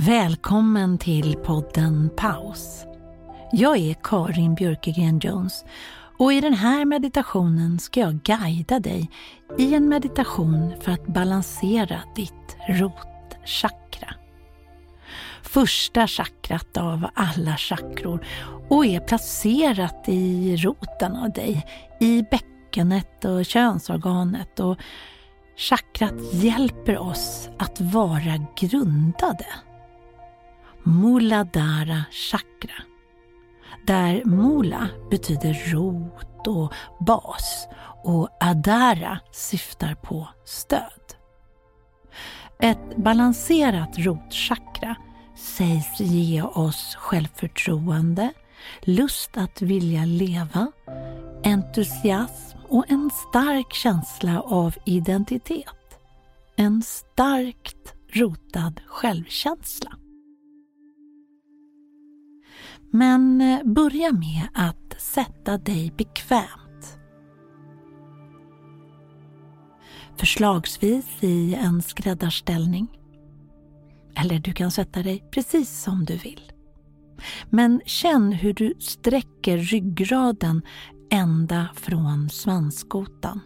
Välkommen till podden Paus. Jag är Karin Björkegren-Jones och i den här meditationen ska jag guida dig i en meditation för att balansera ditt rotchakra. Första chakrat av alla chakror och är placerat i roten av dig, i bäckenet och könsorganet, och chakrat hjälper oss att vara grundade. Muladhara chakra, där mula betyder rot och bas och adhara syftar på stöd. Ett balanserat rotchakra sägs ge oss självförtroende, lust att vilja leva, entusiasm och en stark känsla av identitet. En starkt rotad självkänsla. Men börja med att sätta dig bekvämt. Förslagsvis i en skräddarställning. Eller du kan sätta dig precis som du vill. Men känn hur du sträcker ryggraden ända från svanskotan.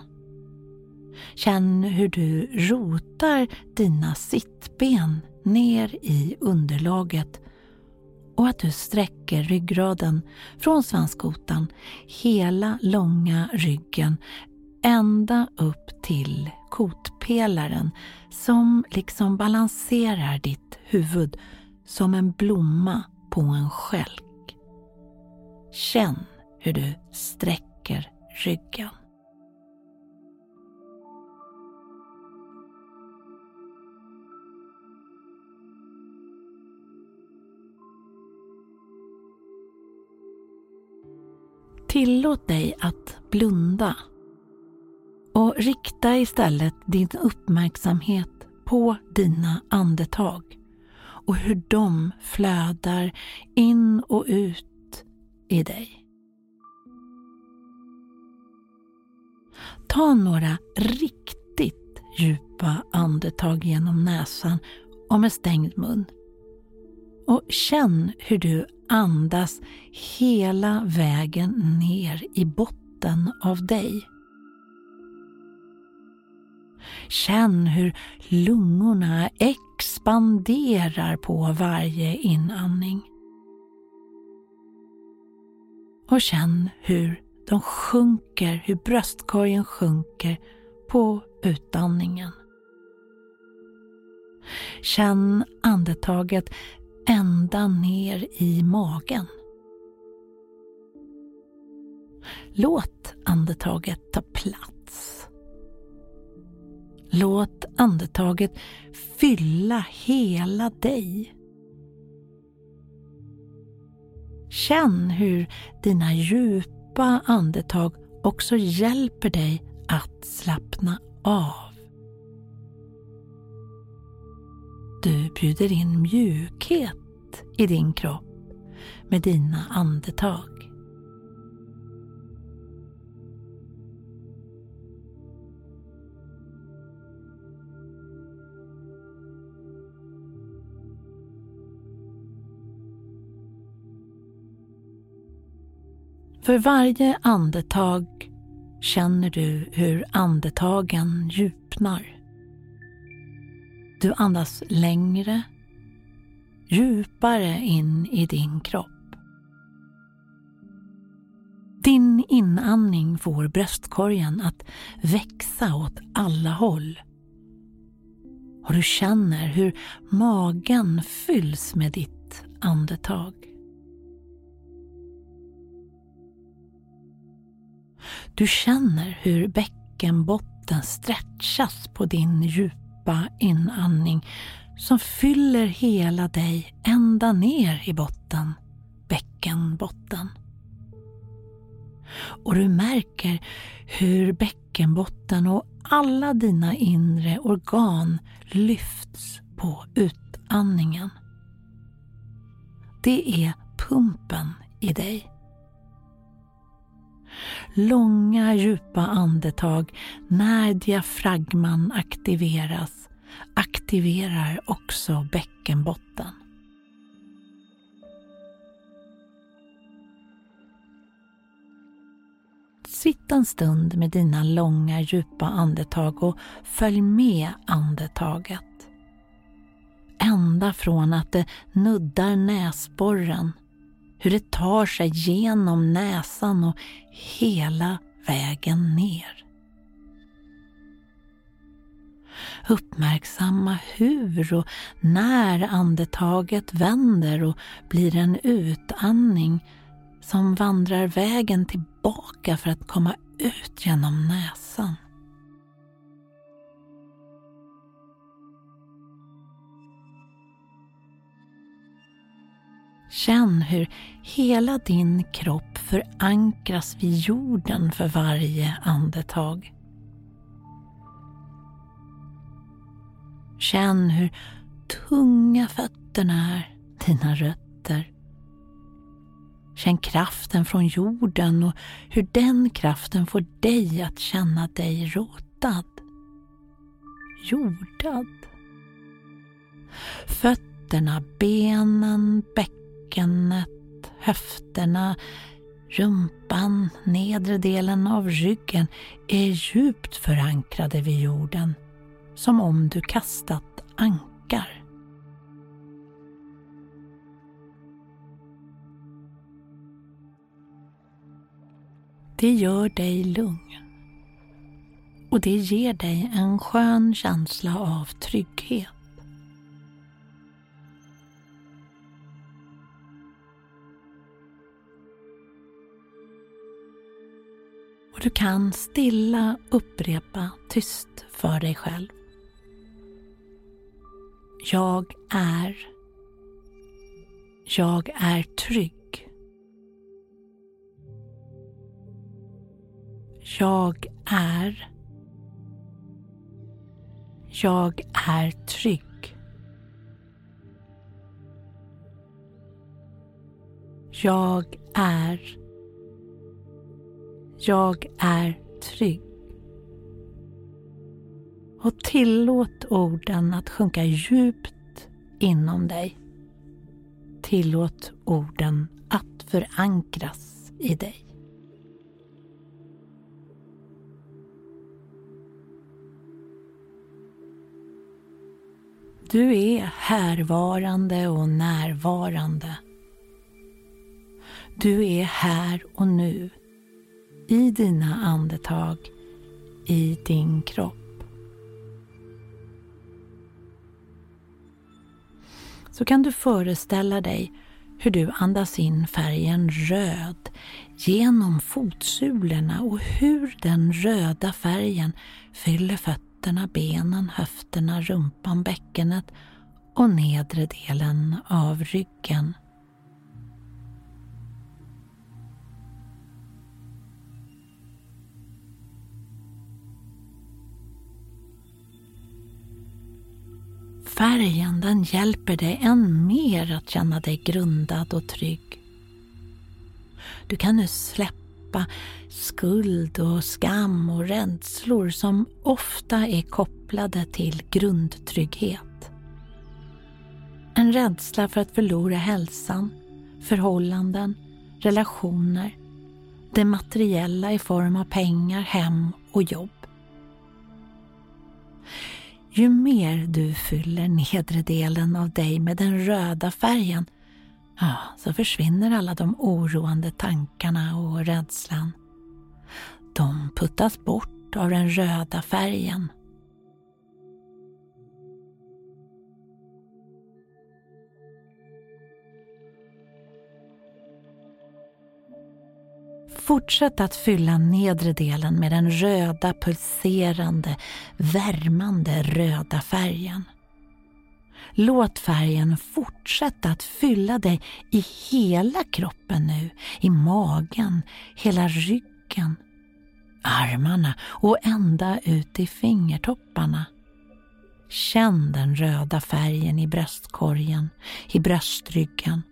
Känn hur du rotar dina sittben ner i underlaget. Och att du sträcker ryggraden från svanskotan, hela långa ryggen, ända upp till kotpelaren som liksom balanserar ditt huvud som en blomma på en stjälk. Känn hur du sträcker ryggen. Tillåt dig att blunda och rikta istället din uppmärksamhet på dina andetag och hur de flödar in och ut i dig. Ta några riktigt djupa andetag genom näsan och med stängd mun och känn hur du andas hela vägen ner i botten av dig. Känn hur lungorna expanderar på varje inandning. Och känn hur de sjunker, hur bröstkorgen sjunker på utandningen. Känn andetaget ända ner i magen. Låt andetaget ta plats. Låt andetaget fylla hela dig. Känn hur dina djupa andetag också hjälper dig att slappna av. Du bjuder in mjukhet i din kropp med dina andetag. För varje andetag känner du hur andetagen djupnar. Du andas längre, djupare in i din kropp. Din inandning får bröstkorgen att växa åt alla håll. Och du känner hur magen fylls med ditt andetag. Du känner hur bäckenbotten stretchas på din djupa inandning som fyller hela dig ända ner i botten, bäckenbotten. Och du märker hur bäckenbotten och alla dina inre organ lyfts på utandningen. Det är pumpen i dig. Långa djupa andetag när diafragman aktiveras aktiverar också bäckenbotten. Sitt en stund med dina långa djupa andetag och följ med andetaget. Ända från att det nuddar näsborren, hur det tar sig genom näsan och hela vägen ner. Uppmärksamma hur och när andetaget vänder och blir en utandning som vandrar vägen tillbaka för att komma ut genom näsan. Känn hur hela din kropp förankras vid jorden för varje andetag. Känn hur tunga fötterna är, dina rötter. Känn kraften från jorden och hur den kraften får dig att känna dig rotad, jordad. Fötterna, benen, bäckenet, höfterna, rumpan, nedre delen av ryggen är djupt förankrade vid jorden, som om du kastat ankar. Det gör dig lugn och det ger dig en skön känsla av trygghet. Du kan stilla upprepa tyst för dig själv. Jag är trygg. Jag är trygg. Jag är trygg. Och tillåt orden att sjunka djupt inom dig. Tillåt orden att förankras i dig. Du är härvarande och närvarande. Du är här och nu. I dina andetag, i din kropp. Så kan du föreställa dig hur du andas in färgen röd genom fotsulorna och hur den röda färgen fyller fötterna, benen, höfterna, rumpan, bäckenet och nedre delen av ryggen. färgen, den hjälper dig än mer att känna dig grundad och trygg. Du kan nu släppa skuld och skam och rädslor som ofta är kopplade till grundtrygghet. En rädsla för att förlora hälsan, förhållanden, relationer, det materiella i form av pengar, hem och jobb. Ju mer du fyller nedre delen av dig med den röda färgen, så försvinner alla de oroande tankarna och rädslan. De puttas bort av den röda färgen. Fortsätt att fylla nedre delen med den röda, pulserande, värmande röda färgen. Låt färgen fortsätta att fylla dig i hela kroppen nu, i magen, hela ryggen, armarna och ända ut i fingertopparna. Känn den röda färgen i bröstkorgen, i bröstryggen.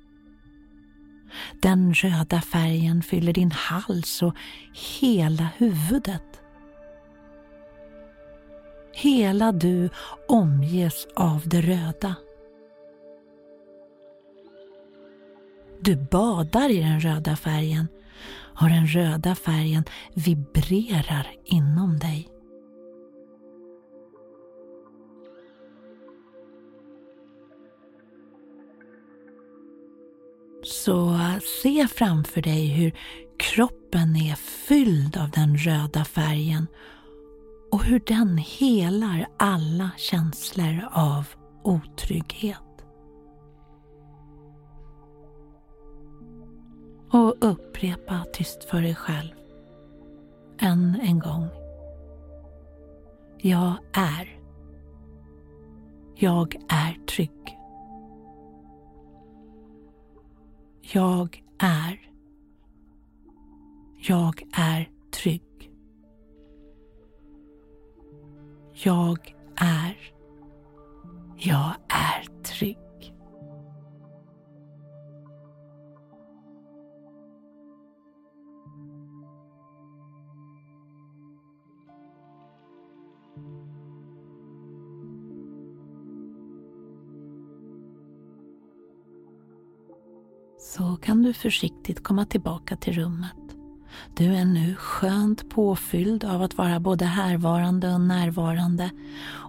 Den röda färgen fyller din hals och hela huvudet. Hela du omges av det röda. Du badar i den röda färgen och den röda färgen vibrerar inom dig. Så se framför dig hur kroppen är fylld av den röda färgen och hur den helar alla känslor av otrygghet. Och upprepa tyst för dig själv än en gång. Jag är. Jag är trygg. Jag är. Jag är trygg. Jag är. Jag är trygg. Så kan du försiktigt komma tillbaka till rummet. Du är nu skönt påfylld av att vara både härvarande och närvarande,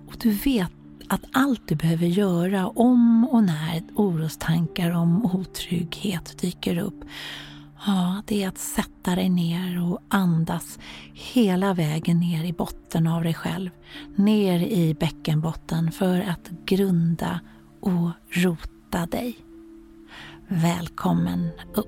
och du vet att allt du behöver göra om och när orostankar om otrygghet dyker upp, det är att sätta dig ner och andas hela vägen ner i botten av dig själv, ner i bäckenbotten, för att grunda och rota dig. Välkommen upp.